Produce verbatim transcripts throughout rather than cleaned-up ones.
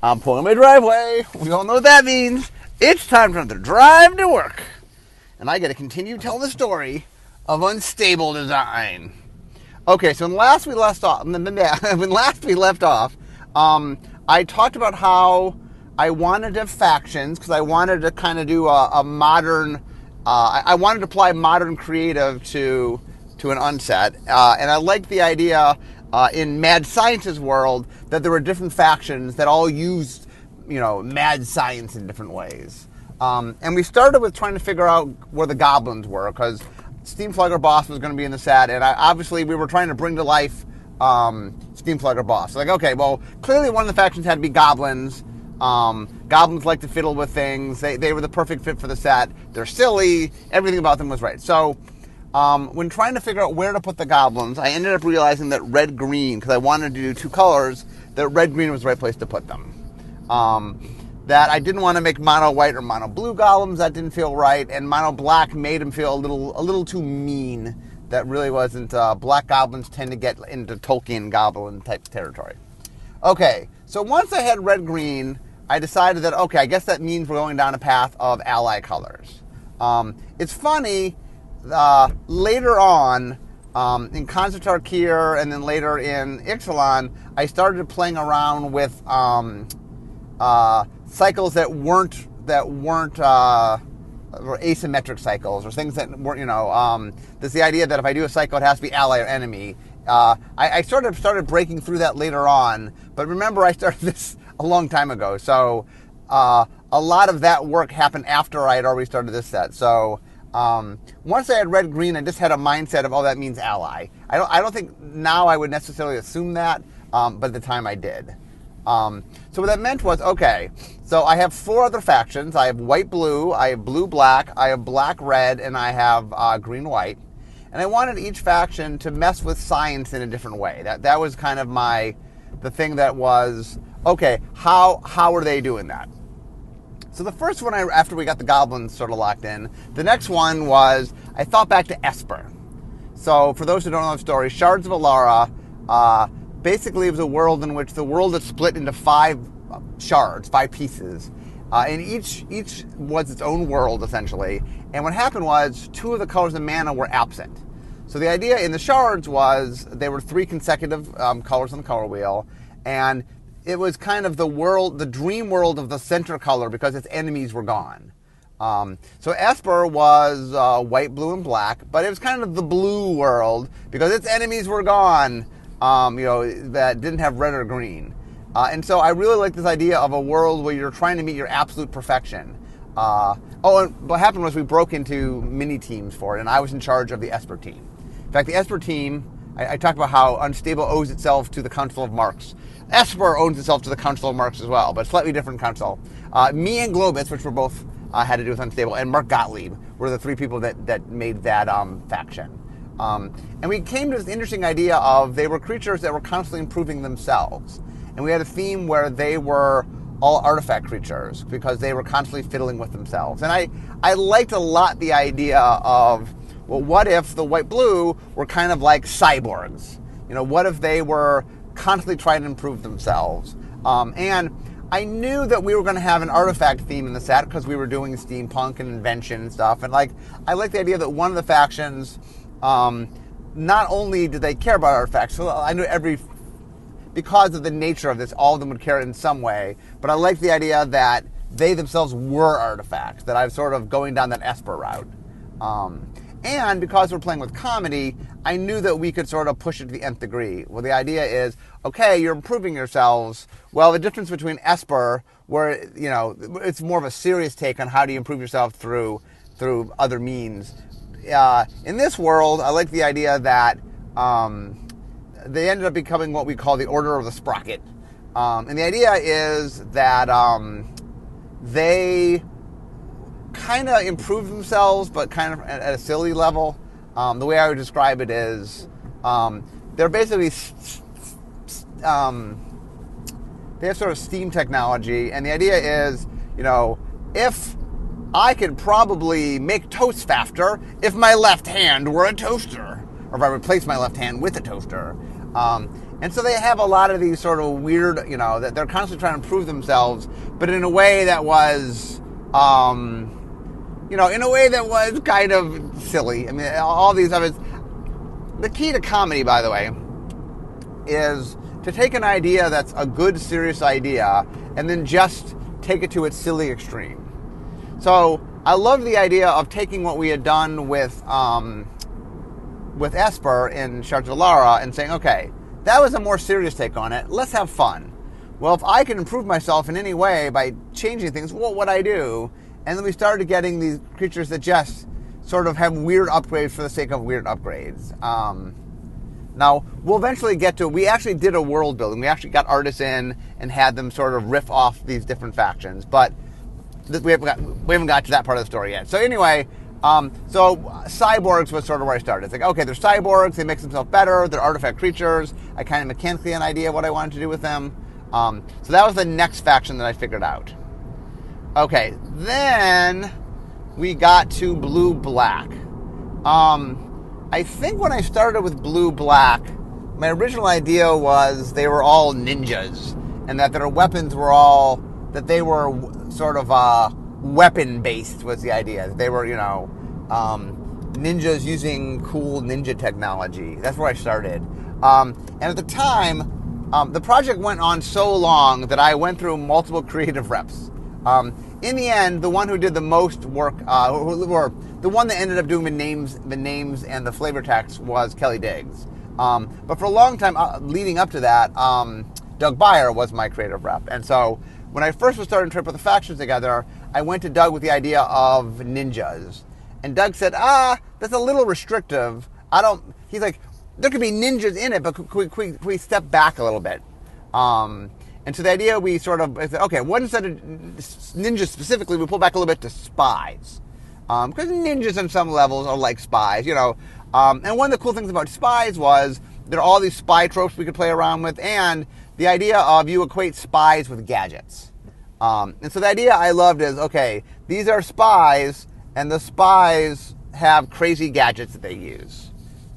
I'm pulling my driveway. We all know what that means. It's time for another drive to work. And I got to continue telling the story of Unstable Design. Okay, so when last we left off, when last we left off, um, I talked about how I wanted to have factions because I wanted to kind of do a, a modern. Uh, I, I wanted to apply modern creative to to an unset, uh, and I liked the idea uh, in Mad Science's world that there were different factions that all used, you know, mad science in different ways. Um, and we started with trying to figure out where the goblins were, because Steamflugger Boss was going to be in the set, and I, obviously we were trying to bring to life um, Steamflugger Boss. So like, okay, well, clearly one of the factions had to be goblins. Um, goblins like to fiddle with things. They, they were the perfect fit for the set. They're silly. Everything about them was right. So um, when trying to figure out where to put the goblins, I ended up realizing that red-green, because I wanted to do two colors, that red-green was the right place to put them. Um, that I didn't want to make mono-white or mono-blue goblins. That didn't feel right. And mono-black made them feel a little, a little too mean. That really wasn't. Uh, black goblins tend to get into Tolkien goblin-type territory. Okay, so once I had red-green, I decided that, okay, I guess that means we're going down a path of ally colors. Um, it's funny, uh, later on, um, in Konzertarkir and then later in Ixalan, I started playing around with um, uh, cycles that weren't, that weren't uh, asymmetric cycles, or things that weren't, you know, um, there's the idea that if I do a cycle, it has to be ally or enemy. Uh, I, I sort of started breaking through that later on, but remember I started this a long time ago, so uh, a lot of that work happened after I had already started this set. So um, once I had red green, I just had a mindset of, oh, that means ally. I don't, I don't think now I would necessarily assume that, um, but at the time I did. Um, so what that meant was, okay, so I have four other factions. I have white blue, I have blue black, I have black red, and I have uh, green white. And I wanted each faction to mess with science in a different way. That that was kind of my, the thing that was, okay, how how are they doing that? So the first one, I, after we got the goblins sort of locked in, the next one was, I thought back to Esper. So for those who don't know the story, Shards of Alara, uh, basically it was a world in which the world is split into five shards, five pieces. Uh, and each each was its own world, essentially. And what happened was, two of the colors of mana were absent. So the idea in the shards was, there were three consecutive um, colors on the color wheel, and it was kind of the world, the dream world of the center color, because its enemies were gone. Um, so Esper was uh, white, blue, and black, but it was kind of the blue world, because its enemies were gone, um, you know, that didn't have red or green. Uh, and so I really like this idea of a world where you're trying to meet your absolute perfection. Uh, oh, and what happened was we broke into mini teams for it, and I was in charge of the Esper team. In fact, the Esper team, I, I talked about how Unstable owes itself to the Council of Marks. Esper owns itself to the Council of Marks as well, but slightly different council. Uh, me and Globus, which were both uh, had to do with Unstable, and Mark Gottlieb were the three people that, that made that um, faction. Um, and we came to this interesting idea of they were creatures that were constantly improving themselves. And we had a theme where they were all artifact creatures because they were constantly fiddling with themselves. And I, I liked a lot the idea of, well, what if the white-blue were kind of like cyborgs? You know, what if they were constantly trying to improve themselves? Um, and I knew that we were going to have an artifact theme in the set because we were doing steampunk and invention and stuff. And like, I liked the idea that one of the factions, um, not only did they care about artifacts, so I knew every... because of the nature of this, all of them would care in some way. But I like the idea that they themselves were artifacts, that I'm sort of going down that Esper route. Um, and because we're playing with comedy, I knew that we could sort of push it to the nth degree. Well, the idea is, okay, you're improving yourselves. Well, the difference between Esper, where, you know, it's more of a serious take on how do you improve yourself through, through other means. Uh, in this world, I like the idea that... Um, they ended up becoming what we call the Order of the Sprocket. Um, and the idea is that um, they kind of improve themselves, but kind of at a silly level. Um, the way I would describe it is um, they're basically... Um, they have sort of steam technology. And the idea is, you know, if I could probably make toast faster if my left hand were a toaster. Or if I replace my left hand with a toaster. Um, And so they have a lot of these sort of weird, you know, that they're constantly trying to improve themselves, but in a way that was, um, you know, in a way that was kind of silly. I mean, all these of it's... The key to comedy, by the way, is to take an idea that's a good, serious idea and then just take it to its silly extreme. So I love the idea of taking what we had done with um, with Esper in Shards of Alara and saying, okay, that was a more serious take on it. Let's have fun. Well, if I can improve myself in any way by changing things, what would I do? And then we started getting these creatures that just sort of have weird upgrades for the sake of weird upgrades. Um, now, we'll eventually get to... We actually did a world building. We actually got artists in and had them sort of riff off these different factions. But we haven't got, we haven't got to that part of the story yet. So anyway, um, so cyborgs was sort of where I started. It's like, okay, they're cyborgs. They make themselves better. They're artifact creatures. I kind of mechanically had an idea of what I wanted to do with them. Um, so that was the next faction that I figured out. Okay, then... we got to Blue Black. Um, I think when I started with Blue Black, my original idea was they were all ninjas and that their weapons were all, that they were sort of uh, weapon-based was the idea. They were, you know, um, ninjas using cool ninja technology. That's where I started. Um, and at the time, um, the project went on so long that I went through multiple creative reps. Um, In the end, the one who did the most work, uh, or the one that ended up doing the names, the names and the flavor text was Kelly Diggs. Um, but for a long time uh, leading up to that, um, Doug Beyer was my creative rep. And so when I first was starting to trip with the factions together, I went to Doug with the idea of ninjas. And Doug said, ah, that's a little restrictive. I don't, he's like, there could be ninjas in it, but could we, could we step back a little bit? Um... And so the idea we sort of, okay, what instead of ninjas specifically, we pull back a little bit to spies. Um, because ninjas on some levels are like spies, you know. Um, and one of the cool things about spies was there are all these spy tropes we could play around with, and the idea of you equate spies with gadgets. Um, and so the idea I loved is, okay, these are spies, and the spies have crazy gadgets that they use.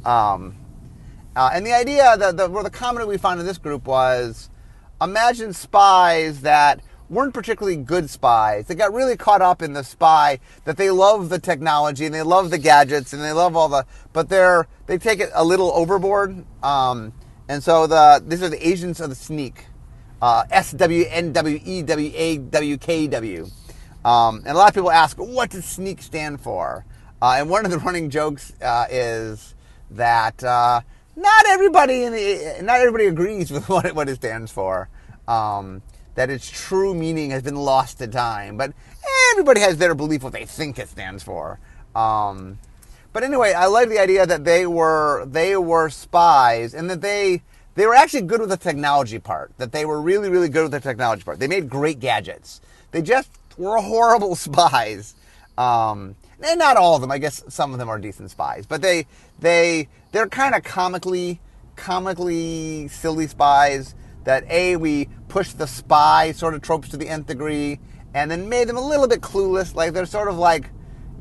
Um, uh, and the idea, the, the, well, the comedy we found in this group was... imagine spies that weren't particularly good spies. They got really caught up in the spy that they love the technology and they love the gadgets and they love all the... But they're they take it a little overboard. Um, and so the these are the Agents of the Sneak. Uh, S W N W E W A W K W. Um, and a lot of people ask, what does Sneak stand for? Uh, and one of the running jokes uh, is that... Uh, Not everybody in the not everybody agrees with what it, what it stands for. Um, that its true meaning has been lost to time, but everybody has their belief what they think it stands for. Um, but anyway, I like the idea that they were they were spies and that they they were actually good with the technology part. That they were really really good with the technology part. They made great gadgets. They just were horrible spies. Um, And not all of them. I guess some of them are decent spies, but they they they're kind of comically comically silly spies. That a we push the spy sort of tropes to the nth degree, and then made them a little bit clueless. Like they're sort of like,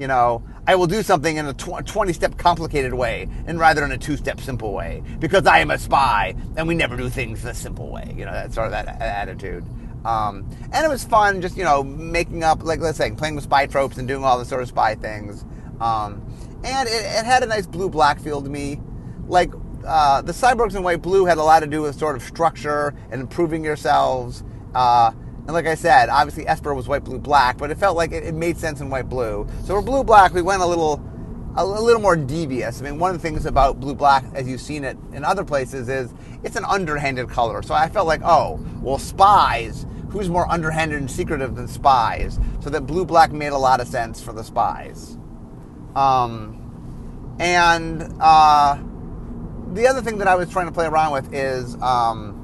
you know, I will do something in a twenty-step complicated way, and rather in a two-step simple way, because I am a spy, and we never do things the simple way. You know, that sort of that attitude. Um, and it was fun just, you know, making up, like let's say, playing with spy tropes and doing all the sort of spy things. Um, and it, it had a nice blue-black feel to me. Like, uh, the cyborgs in white-blue had a lot to do with sort of structure and improving yourselves. Uh, and like I said, obviously Esper was white-blue-black, but it felt like it, it made sense in white-blue. So for blue-black, we went a little, a, a little more devious. I mean, one of the things about blue-black, as you've seen it in other places, is it's an underhanded color. So I felt like, oh, well, spies... who's more underhanded and secretive than spies? So that blue-black made a lot of sense for the spies. Um, and uh, the other thing that I was trying to play around with is um,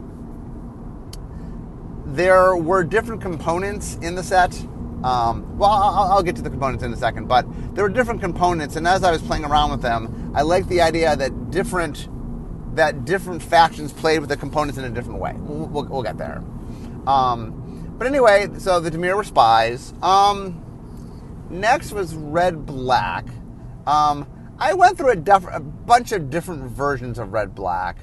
there were different components in the set. Um, well, I'll, I'll get to the components in a second, but there were different components, and as I was playing around with them, I liked the idea that different that different factions played with the components in a different way. We'll, we'll, we'll get there. Um, but anyway, so the Demir were spies. Um, next was Red Black. Um, I went through a, def- a bunch of different versions of Red Black.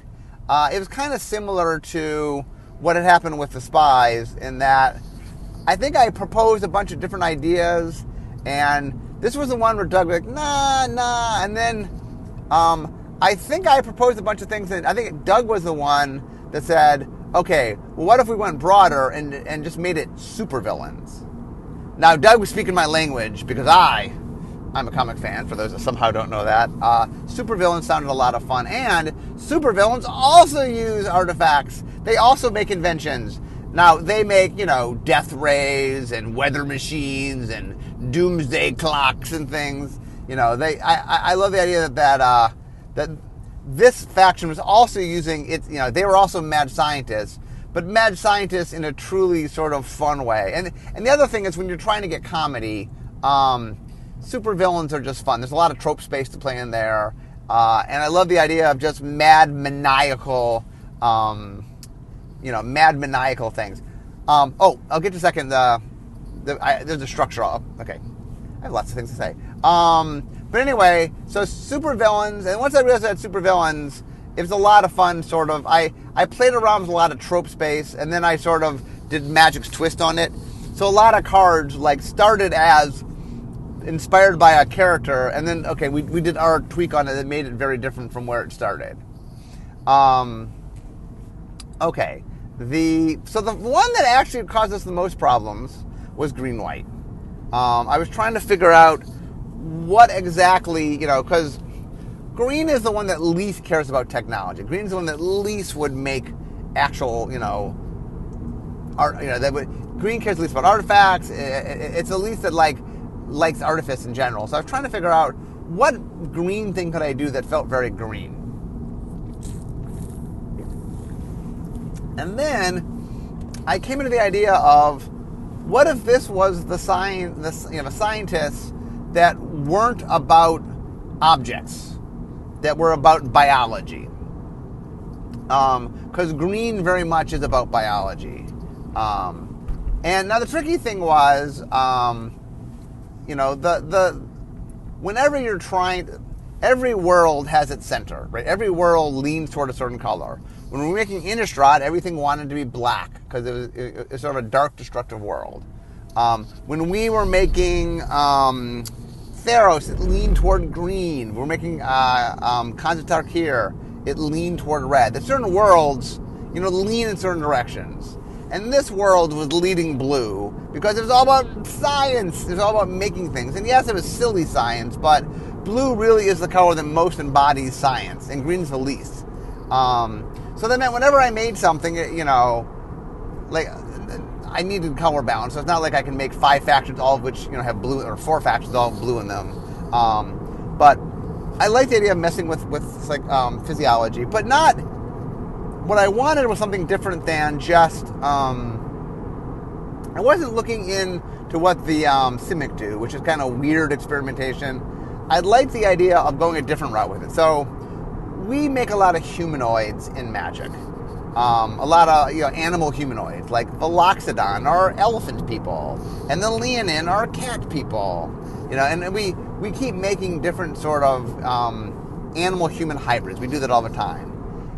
Uh, it was kind of similar to what had happened with the spies, in that I think I proposed a bunch of different ideas, and this was the one where Doug was like, nah, nah, and then um, I think I proposed a bunch of things, and I think Doug was the one that said, okay, well, what if we went broader and, and just made it supervillains? Now, Doug was speaking my language, because I, I'm a comic fan, for those that somehow don't know that. Uh, supervillains sounded a lot of fun, and supervillains also use artifacts. They also make inventions. Now, they make, you know, death rays and weather machines and doomsday clocks and things. You know, they. I, I love the idea that that, uh, that this faction was also using it. You know, they were also mad scientists, but mad scientists in a truly sort of fun way. And and the other thing is, when you're trying to get comedy, um, supervillains are just fun. There's a lot of trope space to play in there, uh, and I love the idea of just mad maniacal. Um, You know, mad maniacal things. Um, oh, I'll get to a second. The, the, I, there's a structure. I'll, okay, I have lots of things to say. Um, but anyway, so supervillains, and once I realized I had supervillains, it was a lot of fun. Sort of, I I played around with a lot of trope space, and then I sort of did Magic's twist on it. So a lot of cards like started as inspired by a character, and then okay, we we did our tweak on it that made it very different from where it started. Um, okay. The so the one that actually caused us the most problems was green-white. Um, I was trying to figure out what exactly, you know, because green is the one that least cares about technology. Green is the one that least would make actual, you know, art. You know, that would, green cares least about artifacts. It, it, it's the least that like likes artifice in general. So I was trying to figure out what green thing could I do that felt very green. And then I came into the idea of what if this was the science, the, you know, the scientists that weren't about objects, that were about biology. Because um, green very much is about biology. Um, and now the tricky thing was, um, you know, the the whenever you're trying, every world has its center, right? Every world leans toward a certain color. When we were making Innistrad, everything wanted to be black because it was, it was sort of a dark, destructive world. Um, when we were making um, Theros, it leaned toward green. When we were making uh, um, Konzertarkir, it leaned toward red. That certain worlds, you know, lean in certain directions. And this world was leading blue because it was all about science. It was all about making things. And yes, it was silly science, but blue really is the color that most embodies science, and green's the least. Um, So that meant whenever I made something, you know, like I needed color balance. So it's not like I can make five factions, all of which, you know, have blue, or four factions, all blue in them. Um, but I like the idea of messing with, with like um, physiology, but not what I wanted was something different than just, um, I wasn't looking into what the um, Simic do, which is kind of weird experimentation. I liked the idea of going a different route with it. So we make a lot of humanoids in Magic. Um, a lot of, you know, animal humanoids, like the Loxodon are elephant people, and the Leonin are cat people. You know, and we, we keep making different sort of um, animal-human hybrids. We do that all the time.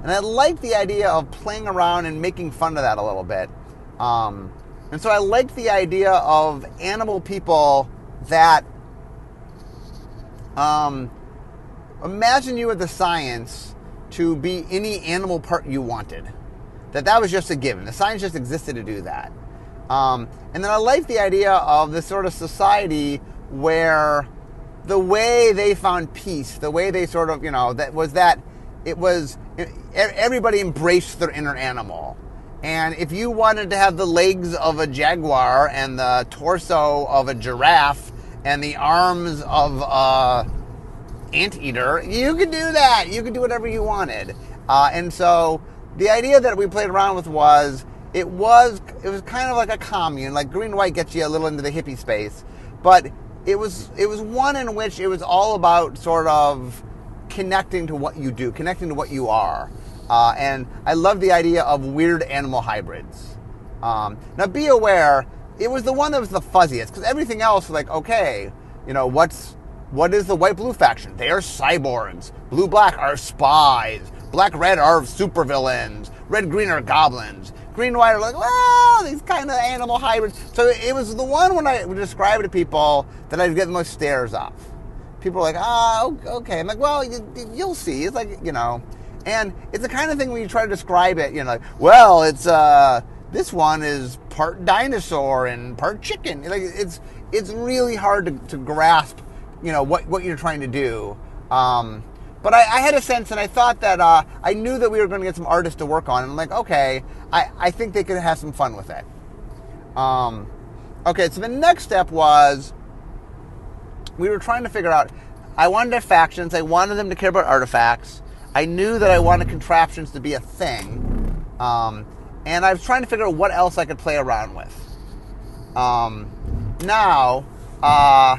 And I like the idea of playing around and making fun of that a little bit. Um, and so I liked the idea of animal people that... Um, Imagine you had the science to be any animal part you wanted. That that was just a given. The science just existed to do that. Um, and then I like the idea of this sort of society where the way they found peace, the way they sort of, you know, that was that it was everybody embraced their inner animal. And if you wanted to have the legs of a jaguar and the torso of a giraffe and the arms of a anteater, you could do that. You could do whatever you wanted. Uh, and so the idea that we played around with was it was it was kind of like a commune. Like green and white gets you a little into the hippie space, but it was it was one in which it was all about sort of connecting to what you do, connecting to what you are. Uh, and I love the idea of weird animal hybrids. Um, now be aware, it was the one that was the fuzziest because everything else was like, okay, you know, what's What is the white-blue faction? They are cyborgs. Blue-black are spies. Black red are supervillains. Red green are goblins. Green white are like, well, these kind of animal hybrids. So it was the one when I would describe it to people that I'd get the most stares off. People are like, ah, oh, okay. I'm like, well, you, you'll see. It's like, you know. And it's the kind of thing when you try to describe it, you know, like, well, it's, uh, this one is part dinosaur and part chicken. Like, it's it's really hard to, to grasp, you know, what, what you're trying to do. Um, but I, I had a sense, and I thought that, uh, I knew that we were going to get some artists to work on, and I'm like, okay, I, I think they could have some fun with it. Um, okay, so the next step was, we were trying to figure out, I wanted factions, I wanted them to care about artifacts, I knew that I wanted contraptions to be a thing, um, and I was trying to figure out what else I could play around with. Um, now, uh,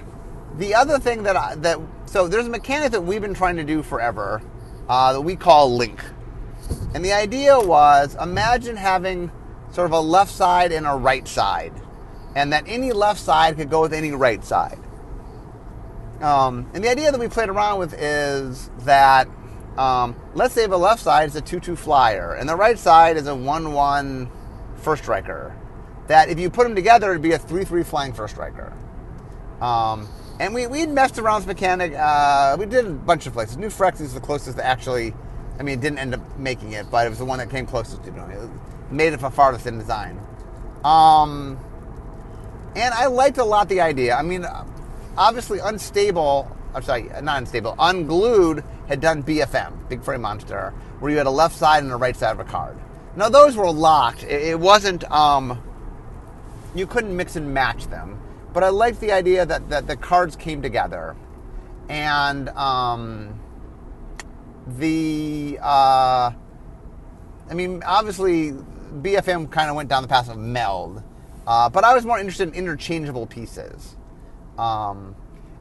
the other thing that I, that so there's a mechanic that we've been trying to do forever uh, that we call Link, and the idea was imagine having sort of a left side and a right side, and that any left side could go with any right side. Um, and the idea that we played around with is that. Um, let's say the left side is a two two flyer, and the right side is a one one first striker. That if you put them together, it'd be a three three flying first striker. Um, and we we messed around with mechanic. Uh, we did a bunch of places. New Phyrexia is the closest to actually. I mean, it didn't end up making it, but it was the one that came closest to doing it. It made it the farthest in design. Um, and I liked a lot the idea. I mean, obviously, unstable. I'm sorry, not unstable. Unglued had done B F M, Big Frame Monster, where you had a left side and a right side of a card. Now, those were locked. It wasn't, um, you couldn't mix and match them. But I liked the idea that, that the cards came together. And um, the, uh, I mean, obviously, B F M kind of went down the path of meld. Uh, but I was more interested in interchangeable pieces. Um...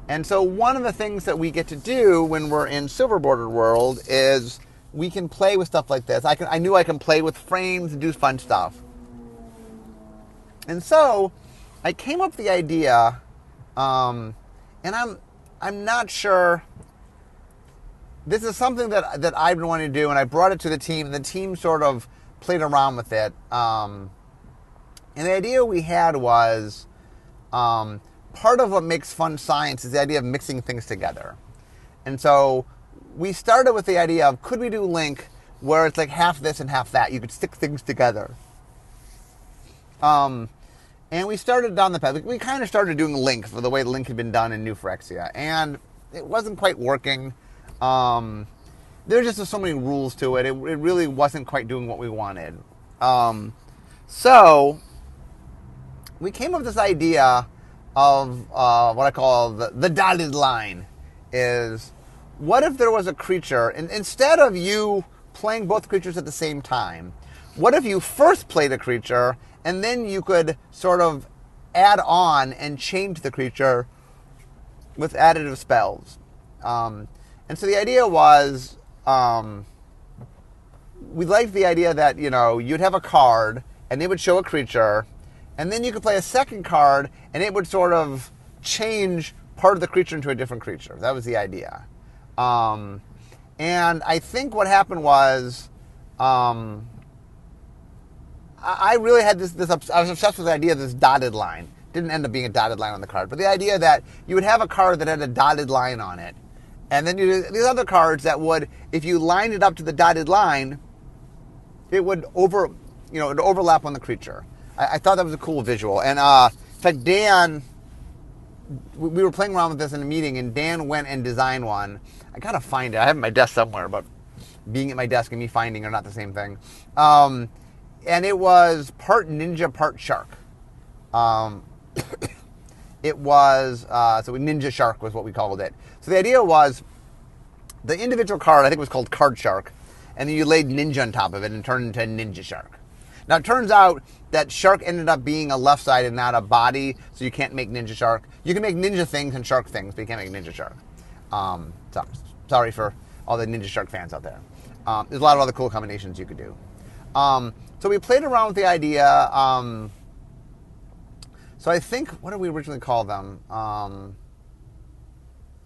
And so one of the things that we get to do when we're in Silver Border World is we can play with stuff like this. I can, I knew I can play with frames and do fun stuff. And so I came up with the idea, um, and I'm I'm not sure. This is something that that I've been wanting to do, and I brought it to the team, and the team sort of played around with it. Um, and the idea we had was. Um, Part of what makes fun science is the idea of mixing things together. And so we started with the idea of, could we do Link where it's like half this and half that? You could stick things together. Um, and we started down the path. We, we kind of started doing Link for the way Link had been done in New Phyrexia. And it wasn't quite working. Um, there were just so many rules to it. It, it really wasn't quite doing what we wanted. Um, so we came up with this idea of uh, what I call the, the dotted line is, what if there was a creature, and instead of you playing both creatures at the same time, what if you first played a creature, and then you could sort of add on and change the creature with additive spells? Um, and so the idea was, um, we liked the idea that, you know, you'd have a card, and they would show a creature, and then you could play a second card, and it would sort of change part of the creature into a different creature. That was the idea. Um, and I think what happened was, um, I, I really had this, this, I was obsessed with the idea of this dotted line. Didn't end up being a dotted line on the card, but the idea that you would have a card that had a dotted line on it, and then you, these other cards that would, if you lined it up to the dotted line, it would over, you know, it would overlap on the creature. I thought that was a cool visual. And, uh, in fact, Dan, we were playing around with this in a meeting, and Dan went and designed one. I gotta find it. I have it at my desk somewhere, but being at my desk and me finding are not the same thing. Um, and it was part ninja, part shark. Um, it was, uh, so Ninja Shark was what we called it. So the idea was the individual card, I think it was called Card Shark, and then you laid ninja on top of it and turned it into Ninja Shark. Now, it turns out that shark ended up being a left side and not a body, so you can't make ninja shark. You can make ninja things and shark things, but you can't make ninja shark. Um, so, sorry for all the Ninja Shark fans out there. Um, there's a lot of other cool combinations you could do. Um, so we played around with the idea. Um, so I think, what did we originally call them? Um,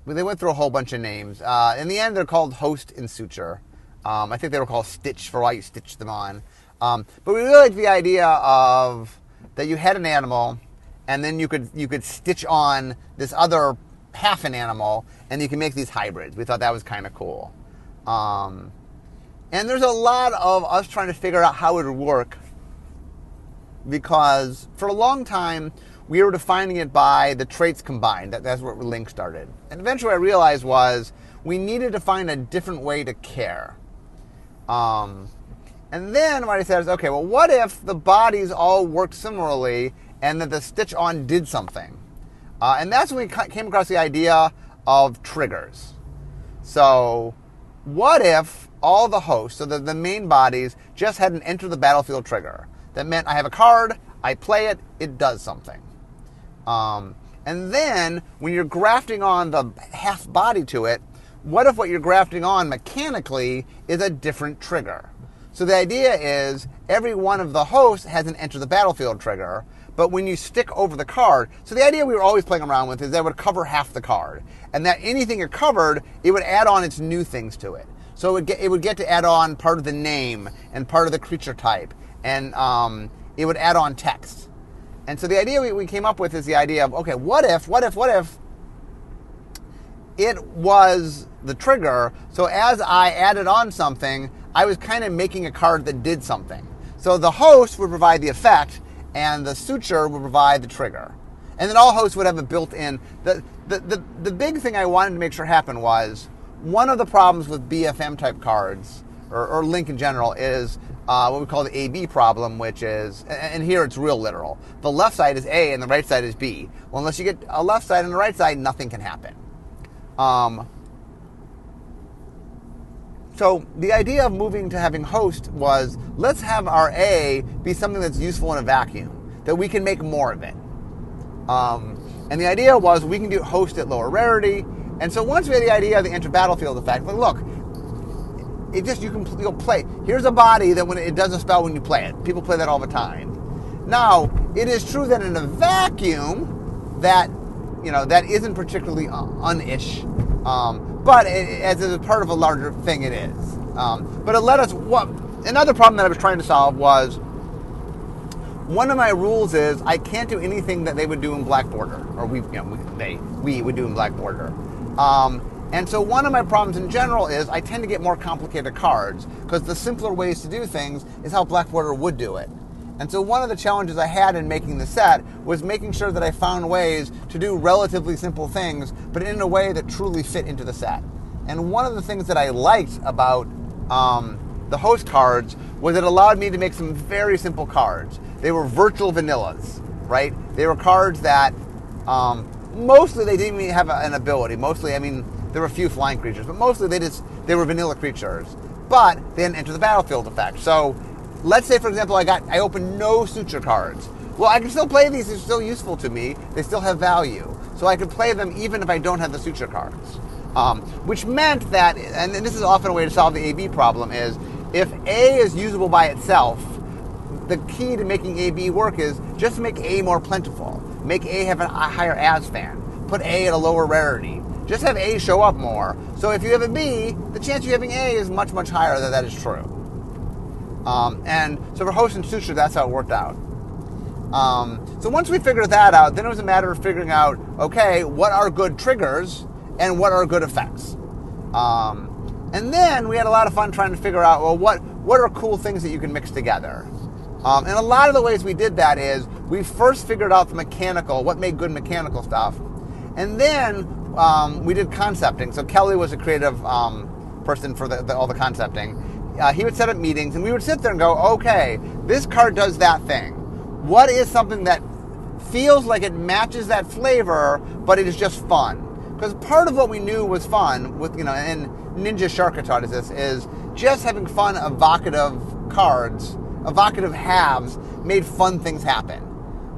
well, they went through a whole bunch of names. Uh, in the end, they're called Host and Suture. Um, I think they were called Stitch for why you stitched them on. Um, but we really liked the idea of that you had an animal, and then you could you could stitch on this other half an animal, and you can make these hybrids. We thought that was kind of cool. Um, and there's a lot of us trying to figure out how it would work, because for a long time we were defining it by the traits combined. That, that's where Link started. And eventually I realized was we needed to find a different way to care. Um, and then what I said is, okay, well, what if the bodies all worked similarly and that the stitch-on did something? Uh, and that's when we came across the idea of triggers. So what if all the hosts, so the, the main bodies, just had an enter the battlefield trigger? That meant I have a card, I play it, it does something. Um, and then when you're grafting on the half body to it, what if what you're grafting on mechanically is a different trigger? So the idea is every one of the hosts has an enter the battlefield trigger, but when you stick over the card, so the idea we were always playing around with is that it would cover half the card, and that anything it covered, it would add on its new things to it. So it would get, it would get to add on part of the name and part of the creature type, and um, it would add on text. And so the idea we, we came up with is the idea of, okay, what if, what if, what if it was the trigger, so as I added on something, I was kind of making a card that did something. So the host would provide the effect, and the suture would provide the trigger. And then all hosts would have a built-in... The, the, the, the big thing I wanted to make sure happen was, one of the problems with B F M-type cards, or, or Link in general, is uh, what we call the A B problem, which is... And here it's real literal. The left side is A and the right side is B. Well, unless you get a left side and a right side, nothing can happen. Um, so the idea of moving to having host was, let's have our A be something that's useful in a vacuum, that we can make more of it. Um, and the idea was we can do host at lower rarity. And so once we had the idea of the inter-battlefield effect, well, look, it just, you can you'll play. Here's a body that when it does a spell when you play it. People play that all the time. Now, it is true that in a vacuum, that you know, that isn't particularly un-ish, um, but it, as a part of a larger thing, it is. Um, but it let us, what, another problem that I was trying to solve was, one of my rules is I can't do anything that they would do in Black Border, or we, you know, we, they, we would do in Black Border. Um, and so one of my problems in general is I tend to get more complicated cards, because the simpler ways to do things is how Black Border would do it. And so one of the challenges I had in making the set was making sure that I found ways to do relatively simple things, but in a way that truly fit into the set. And one of the things that I liked about um, the host cards was it allowed me to make some very simple cards. They were virtual vanillas, right? They were cards that um, mostly they didn't even have a, an ability. Mostly, I mean, there were a few flying creatures, but mostly they just they were vanilla creatures. But they didn't enter the battlefield effect. So let's say, for example, I got I opened no suture cards. Well, I can still play these. They're still useful to me. They still have value. So I could play them even if I don't have the suture cards. Um, which meant that, and this is often a way to solve the A B problem, is if A is usable by itself, the key to making A B work is just make A more plentiful. Make A have a higher ASFAN. Put A at a lower rarity. Just have A show up more. So if you have a B, the chance you're having A is much, much higher that that is true. Um, and so for host and suture, that's how it worked out. Um, so once we figured that out, then it was a matter of figuring out, okay, what are good triggers and what are good effects? Um, and then we had a lot of fun trying to figure out, well, what, what are cool things that you can mix together? Um, and a lot of the ways we did that is we first figured out the mechanical, what made good mechanical stuff. And then um, we did concepting. So Kelly was a creative um, person for the, the, all the concepting. Uh, he would set up meetings, and we would sit there and go, okay, this card does that thing. What is something that feels like it matches that flavor, but it is just fun? Because part of what we knew was fun, with you know, and Ninja Sharka taught us this, is just having fun, evocative cards, evocative halves, made fun things happen.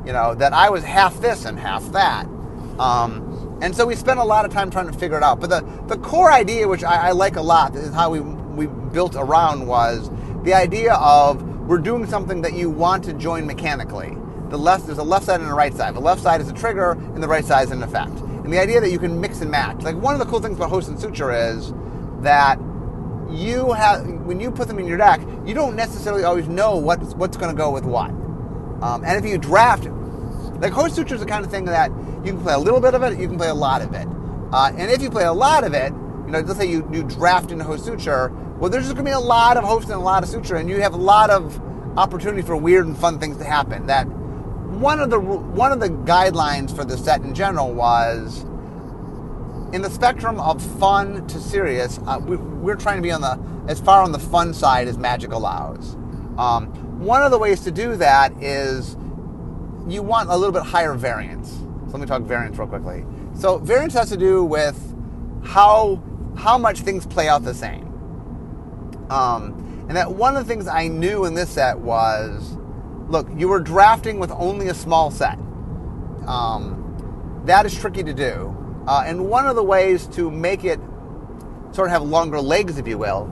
You know, that I was half this and half that. Um, and so we spent a lot of time trying to figure it out. But the, the core idea, which I, I like a lot, is how we... we built around was the idea of we're doing something that you want to join mechanically. The left, there's a left side and a right side. The left side is a trigger and the right side is an effect. And the idea that you can mix and match. Like one of the cool things about Host and Suture is that you have, when you put them in your deck, you don't necessarily always know what's, what's going to go with what. Um, and if you draft, like Host Suture is the kind of thing that you can play a little bit of it, you can play a lot of it. Uh, and if you play a lot of it, you know, let's say you, you draft into Host Suture, well, there's just going to be a lot of Host and a lot of Suture, and you have a lot of opportunity for weird and fun things to happen. That one of the one of the guidelines for the set in general was, in the spectrum of fun to serious, uh, we, we're trying to be on the as far on the fun side as Magic allows. Um, one of the ways to do that is you want a little bit higher variance. So let me talk variance real quickly. So variance has to do with how how much things play out the same. Um, And that one of the things I knew in this set was, look, you were drafting with only a small set. Um, that is tricky to do. Uh, and one of the ways to make it sort of have longer legs, if you will,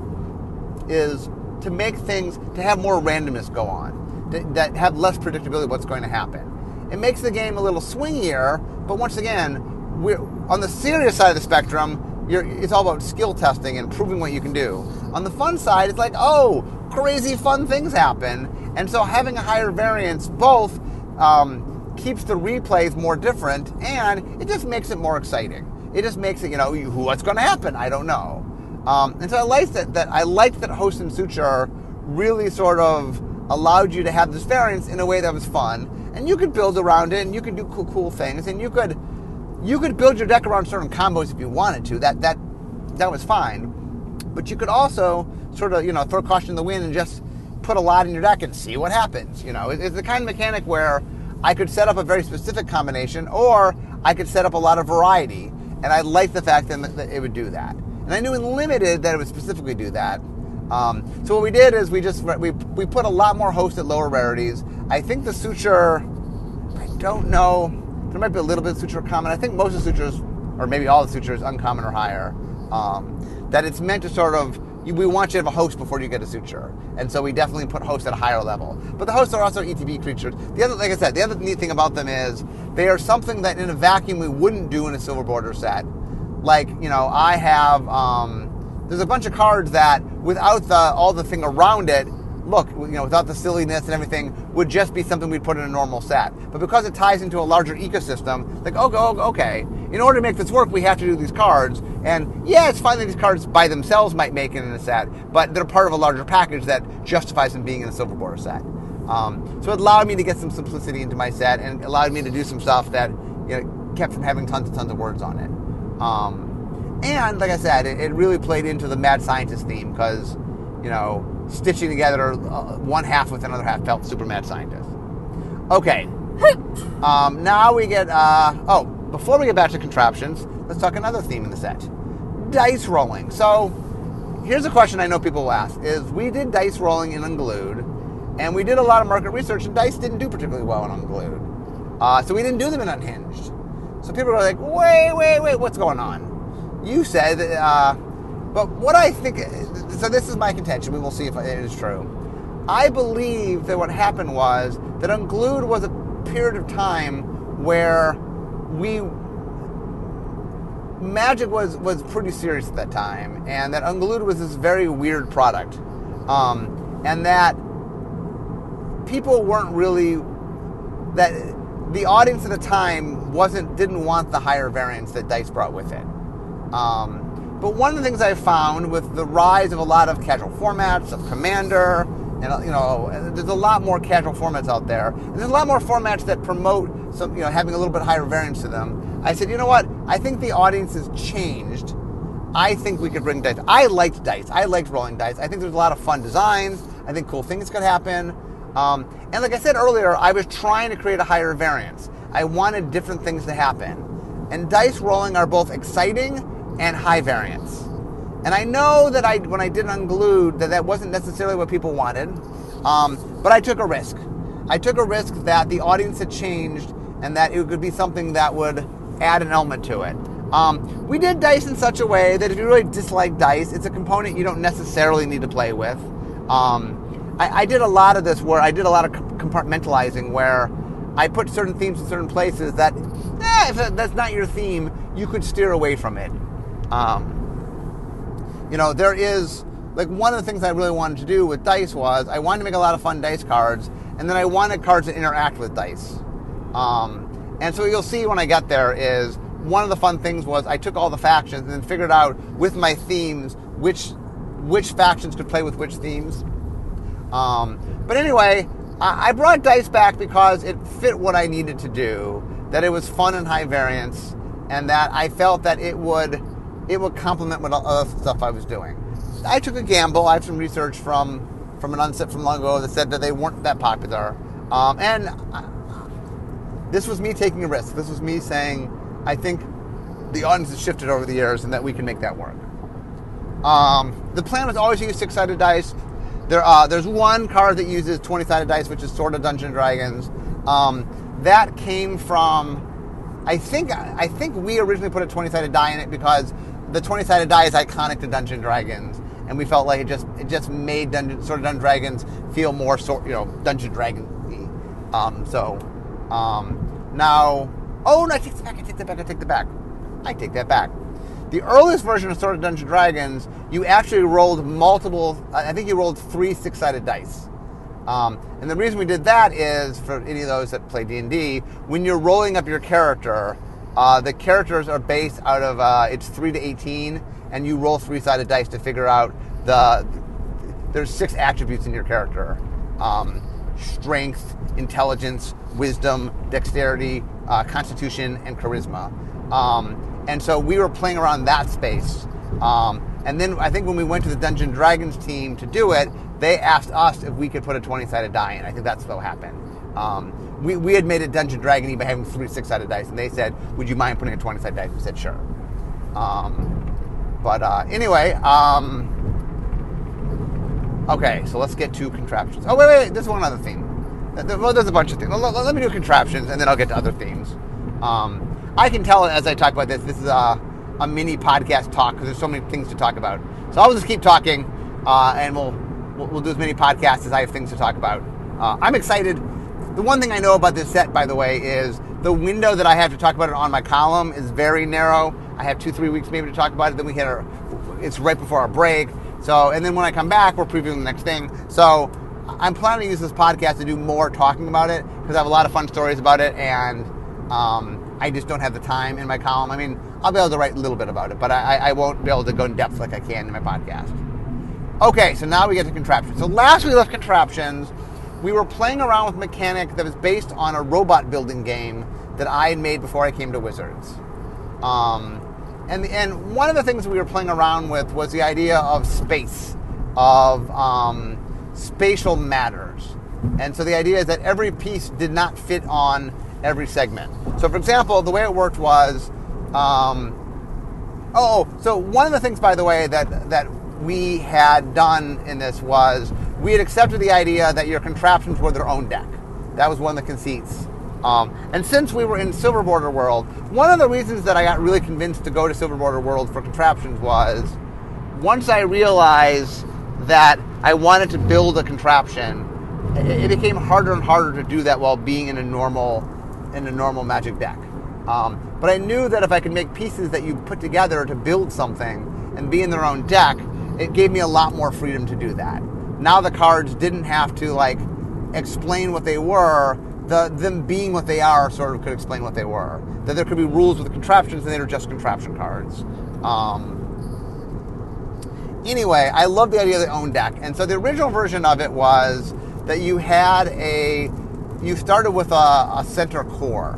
is to make things, to have more randomness go on, to, that have less predictability of what's going to happen. It makes the game a little swingier, but once again, we're on the serious side of the spectrum. You're, it's all about skill testing and proving what you can do. On the fun side, it's like, oh, crazy fun things happen. And so having a higher variance both um, keeps the replays more different, and it just makes it more exciting. It just makes it, you know, what's going to happen? I don't know. Um, and so I liked that, that I liked that Host and Suture really sort of allowed you to have this variance in a way that was fun. And you could build around it, and you could do cool, cool things, and you could... You could build your deck around certain combos if you wanted to. That that that was fine. But you could also sort of, you know, throw caution in the wind and just put a lot in your deck and see what happens. You know, it's the kind of mechanic where I could set up a very specific combination, or I could set up a lot of variety. And I liked the fact that it would do that. And I knew in Limited that it would specifically do that. Um, so what we did is we just we we put a lot more hosts at lower rarities. I think the Suture, I don't know. There might be a little bit of Suture common. I think most of the Sutures, or maybe all the Sutures, uncommon or higher. Um, that it's meant to sort of, you, we want you to have a host before you get a Suture. And so we definitely put hosts at a higher level. But the hosts are also E T B creatures. The other, like I said, the other neat thing about them is they are something that in a vacuum we wouldn't do in a Silver Border set. Like, you know, I have, um, there's a bunch of cards that without the all the thing around it, look, you know, without the silliness and everything, would just be something we'd put in a normal set. But because it ties into a larger ecosystem, like, okay, okay, in order to make this work, we have to do these cards. And yeah, it's fine that these cards by themselves might make it in a set, but they're part of a larger package that justifies them being in a Silver Border set. Um, so it allowed me to get some simplicity into my set and allowed me to do some stuff that, you know, kept from having tons and tons of words on it. Um, and like I said, it, it really played into the mad scientist theme because, you know, stitching together uh, one half with another half felt super mad scientist. Okay. um, now we get, uh, oh, before we get back to contraptions, let's talk another theme in the set. Dice rolling. So here's a question I know people will ask, is we did dice rolling in Unglued, and we did a lot of market research, and dice didn't do particularly well in Unglued. Uh, so we didn't do them in Unhinged. So people are like, wait, wait, wait, what's going on? You said that, uh, but what I think, so this is my contention, we will see if it is true. I believe that what happened was that Unglued was a period of time where we, Magic was, was pretty serious at that time, and that Unglued was this very weird product. Um, and that people weren't really, that the audience at the time wasn't, didn't want the higher variance that dice brought with it. Um, But one of the things I found with the rise of a lot of casual formats, of Commander, and, you know, there's a lot more casual formats out there. And there's a lot more formats that promote some, you know, having a little bit higher variance to them. I said, you know what? I think the audience has changed. I think we could bring dice. I liked dice. I liked rolling dice. I think there's a lot of fun designs. I think cool things could happen. Um, and like I said earlier, I was trying to create a higher variance. I wanted different things to happen. And dice rolling are both exciting and high variance. And I know that I, when I did Unglued, that that wasn't necessarily what people wanted, um, but I took a risk. I took a risk that the audience had changed and that it could be something that would add an element to it. Um, we did dice in such a way that if you really dislike dice, it's a component you don't necessarily need to play with. Um, I, I did a lot of this where I did a lot of compartmentalizing where I put certain themes in certain places that, eh, if that's not your theme, you could steer away from it. Um, you know, there is like one of the things I really wanted to do with dice was I wanted to make a lot of fun dice cards, and then I wanted cards that interact with dice. Um, and so what you'll see when I get there is one of the fun things was I took all the factions and then figured out with my themes which which factions could play with which themes. Um, but anyway, I brought dice back because it fit what I needed to do, that it was fun and high variance, and that I felt that it would it would complement what other stuff I was doing. I took a gamble. I have some research from from an unset from long ago that said that they weren't that popular. Um, and I, this was me taking a risk. This was me saying, I think the audience has shifted over the years and that we can make that work. Um, the plan was always to use six-sided dice. There, uh, there's one card that uses twenty-sided dice, which is Sword of Dungeons and Dragons. Um, that came from, I think, I think we originally put a twenty-sided die in it because the twenty-sided die is iconic to Dungeons and Dragons, and we felt like it just it just made Dungeon, Sword of Dungeons and Dragons feel more, sort, you know, Dungeons and Dragons-y. Um, so um, now, oh no, I take the back, I take the back, I take the back, I take that back. The earliest version of Sword of Dungeons and Dragons, you actually rolled multiple, I think you rolled three six-sided dice. Um, and the reason we did that is, for any of those that play D and D, when you're rolling up your character, uh, the characters are based out of, uh, it's three to eighteen, and you roll three-sided dice to figure out the, there's six attributes in your character. Um, strength, intelligence, wisdom, dexterity, uh, constitution, and charisma. Um, And so we were playing around that space. Um, and then I think when we went to the Dungeons and Dragons team to do it, they asked us if we could put a twenty-sided die in. I think that's what happened. Um, we, we had made it Dungeons and Dragons-y by having three six-sided dice, and they said, would you mind putting a twenty-sided dice? We said, sure. Um, but uh, anyway, um, okay, so let's get to contraptions. Oh, wait, wait, wait, there's one other theme. Well, there's a bunch of things. Let me do contraptions, and then I'll get to other themes. Um, I can tell as I talk about this, this is a, a mini podcast talk because there's so many things to talk about. So I'll just keep talking, uh, and we'll, we'll we'll do as many podcasts as I have things to talk about. Uh, I'm excited. The one thing I know about this set, by the way, is the window that I have to talk about it on my column is very narrow. I have two, three weeks maybe to talk about it. Then we hit our, it's right before our break. So, and then when I come back, we're previewing the next thing. So I'm planning to use this podcast to do more talking about it because I have a lot of fun stories about it, and um, I just don't have the time in my column. I mean, I'll be able to write a little bit about it, but I, I won't be able to go in depth like I can in my podcast. Okay, so now we get to contraptions. So last we left contraptions, we were playing around with a mechanic that was based on a robot building game that I had made before I came to Wizards. Um, and, the, and one of the things we were playing around with was the idea of space, of um, spatial matters. And so the idea is that every piece did not fit on every segment. So for example, the way it worked was, um, oh, so one of the things, by the way, that that we had done in this was we had accepted the idea that your contraptions were their own deck. That was one of the conceits. Um, and since we were in Silver Border World, one of the reasons that I got really convinced to go to Silver Border World for contraptions was once I realized that I wanted to build a contraption, it, it became harder and harder to do that while being in a normal in a normal Magic deck. Um, but I knew that if I could make pieces that you put together to build something and be in their own deck, it gave me a lot more freedom to do that. Now the cards didn't have to like explain what they were, the, them being what they are sort of could explain what they were. That there could be rules with the contraptions and they were just contraption cards. Um, anyway, I love the idea of the own deck. And so the original version of it was that you had a You started with a, a center core.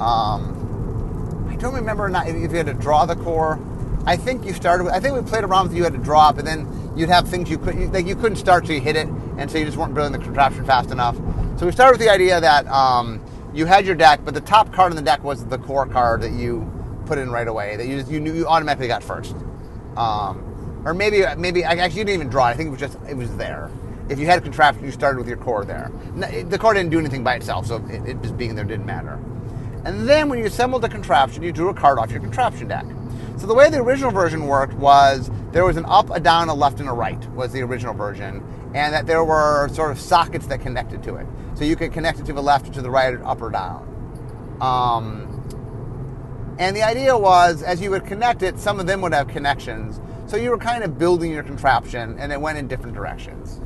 Um, I don't remember not, if you had to draw the core. I think you started with, I think we played around with you had to draw up, and then you'd have things you couldn't, like you couldn't start till you hit it, and so you just weren't building the contraption fast enough. So we started with the idea that um, you had your deck, but the top card in the deck was the core card that you put in right away, that you just, you knew you automatically got first. Um, or maybe, maybe, actually you didn't even draw it, I think it was just, it was there. If you had a contraption, you started with your core there. The core didn't do anything by itself, so it, it just being there didn't matter. And then when you assembled the contraption, you drew a card off your contraption deck. So the way the original version worked was there was an up, a down, a left, and a right was the original version, and that there were sort of sockets that connected to it. So you could connect it to the left, or to the right, or up or down. Um, and the idea was, as you would connect it, some of them would have connections. So you were kind of building your contraption, and it went in different directions.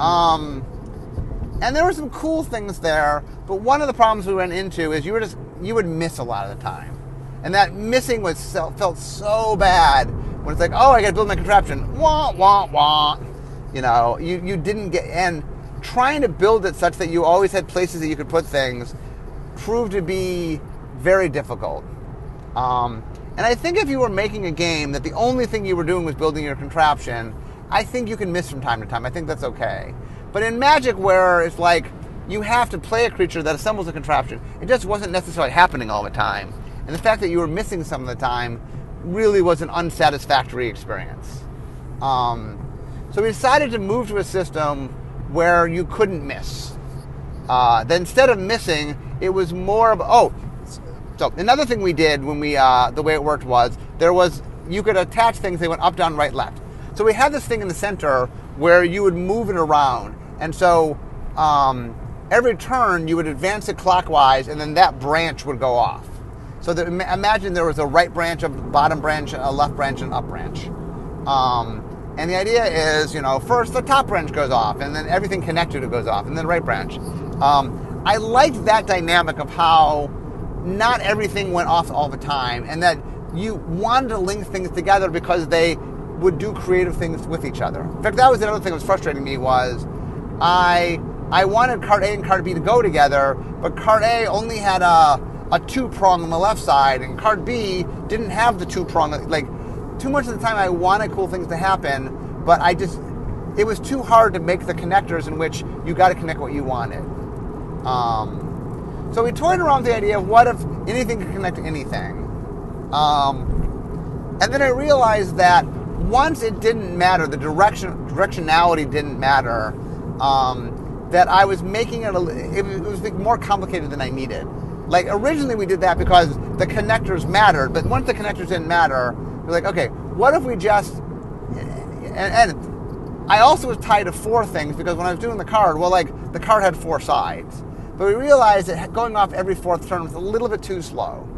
Um, and there were some cool things there, but one of the problems we went into is you were just you would miss a lot of the time, and that missing was so, felt so bad when it's like, oh, I got to build my contraption, wah wah wah, you know, you you didn't get and trying to build it such that you always had places that you could put things proved to be very difficult. Um, And I think if you were making a game that the only thing you were doing was building your contraption, I think you can miss from time to time. I think that's okay. But in Magic, where it's like you have to play a creature that assembles a contraption, it just wasn't necessarily happening all the time. And the fact that you were missing some of the time really was an unsatisfactory experience. Um, so we decided to move to a system where you couldn't miss. Uh, that instead of missing, it was more of, oh... So another thing we did when we, uh, the way it worked was, there was, you could attach things, they went up, down, right, left. So we had this thing in the center where you would move it around. And so um, every turn you would advance it clockwise and then that branch would go off. So that, imagine there was a right branch, a bottom branch, a left branch, and an up branch. Um, and the idea is, you know, first the top branch goes off and then everything connected to it goes off and then right branch. Um, I liked that dynamic of how not everything went off all the time, and that you wanted to link things together because they would do creative things with each other. In fact, that was another thing that was frustrating me was I I wanted card A and card B to go together, but card A only had a, a two-prong on the left side, and card B didn't have the two-prong. Like, too much of the time I wanted cool things to happen, but I just... It was too hard to make the connectors in which you got to connect what you wanted. Um... So we toyed around with the idea of what if anything could connect to anything. Um, and then I realized that once it didn't matter, the direction directionality didn't matter, um, that I was making it, a, it was more complicated than I needed. Like, originally we did that because the connectors mattered, but once the connectors didn't matter, we're like, okay, what if we just, and, and I also was tied to four things because when I was doing the card, well, like, the card had four sides. But we realized that going off every fourth turn was a little bit too slow.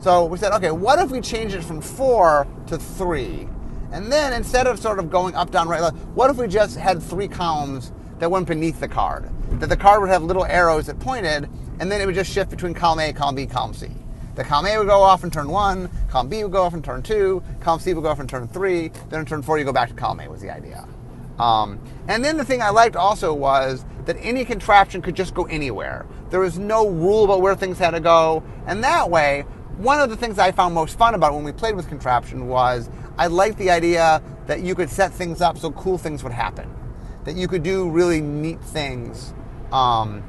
So we said, okay, what if we change it from four to three? And then instead of sort of going up, down, right, left, what if we just had three columns that went beneath the card? That the card would have little arrows that pointed, and then it would just shift between column A, column B, column C. The column A would go off in turn one, column B would go off in turn two, column C would go off in turn three, then in turn four you go back to column A was the idea. Um, and then the thing I liked also was that any contraption could just go anywhere. There was no rule about where things had to go. And that way, one of the things I found most fun about when we played with contraption was I liked the idea that you could set things up so cool things would happen. That you could do really neat things. Um,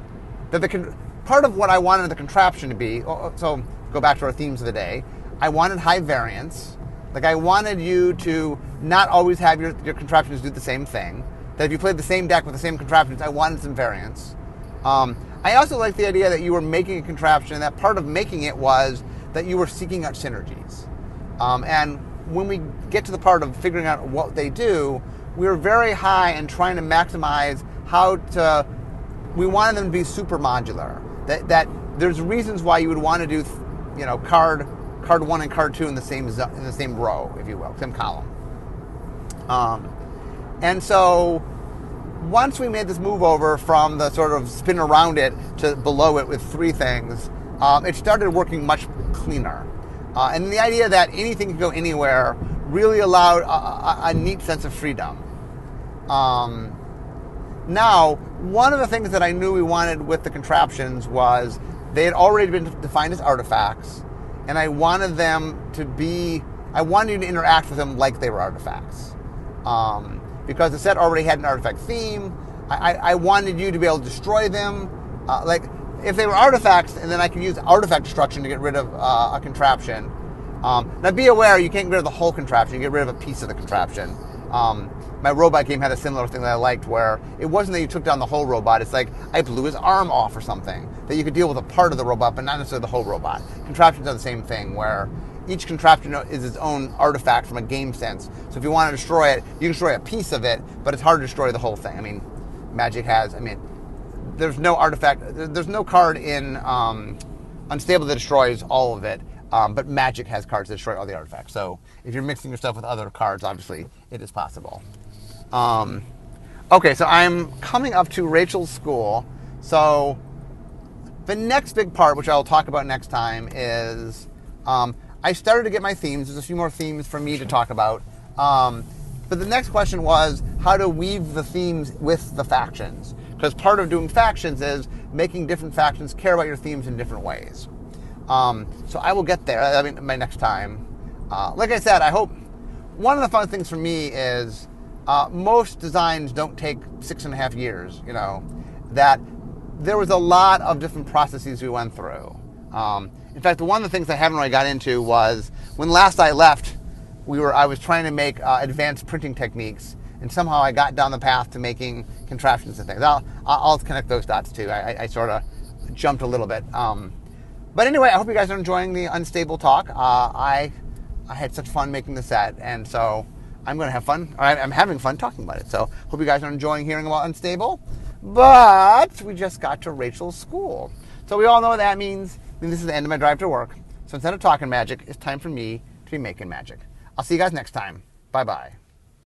that the part of what I wanted the contraption to be, so go back to our themes of the day, I wanted high variance. Like, I wanted you to not always have your, your contraptions do the same thing. That if you played the same deck with the same contraptions, I wanted some variance. Um, I also liked the idea that you were making a contraption, and that part of making it was that you were seeking out synergies. Um, and when we get to the part of figuring out what they do, we were very high in trying to maximize how to... We wanted them to be super modular. That, that there's reasons why you would want to do, you know, card card one and card two in the same in the same row, if you will, same column. Um... And so, once we made this move over from the sort of spin around it to below it with three things, um, it started working much cleaner. Uh, and the idea that anything could go anywhere really allowed a, a, a neat sense of freedom. Um, now, one of the things that I knew we wanted with the contraptions was they had already been defined as artifacts, and I wanted them to be, I wanted you to interact with them like they were artifacts. Um, Because the set already had an artifact theme. I, I, I wanted you to be able to destroy them. Uh, like, if they were artifacts, and then I could use artifact destruction to get rid of uh, a contraption. Um, now, be aware, you can't get rid of the whole contraption. You get rid of a piece of the contraption. Um, my robot game had a similar thing that I liked, where it wasn't that you took down the whole robot. It's like, I blew his arm off or something. That you could deal with a part of the robot, but not necessarily the whole robot. Contraptions are the same thing, where... each contraption is its own artifact from a game sense. So if you want to destroy it, you can destroy a piece of it, but it's hard to destroy the whole thing. I mean, Magic has, I mean, there's no artifact, there's no card in um, Unstable that destroys all of it. Um, but Magic has cards that destroy all the artifacts. So if you're mixing your stuff with other cards, obviously, it is possible. Um, okay, so I'm coming up to Rachel's school. So the next big part, which I'll talk about next time, is um, I started to get my themes. There's a few more themes for me to talk about. Um, but the next question was how to weave the themes with the factions. Because part of doing factions is making different factions care about your themes in different ways. Um, so I will get there. I mean, my next time. Uh, like I said, I hope one of the fun things for me is uh, most designs don't take six and a half years. You know, that there was a lot of different processes we went through. Um, in fact, one of the things I haven't really got into was when last I left, we were I was trying to make uh, advanced printing techniques, and somehow I got down the path to making contraptions and things. I'll I'll connect those dots too. I, I, I sort of jumped a little bit. Um, But anyway, I hope you guys are enjoying the Unstable talk. Uh, I I had such fun making the set, and so I'm going to have fun. I'm having fun talking about it. So hope you guys are enjoying hearing about Unstable. But we just got to Rachel's school. So we all know what that means. I mean, this is the end of my drive to work. So instead of talking magic, it's time for me to be making magic. I'll see you guys next time. Bye-bye.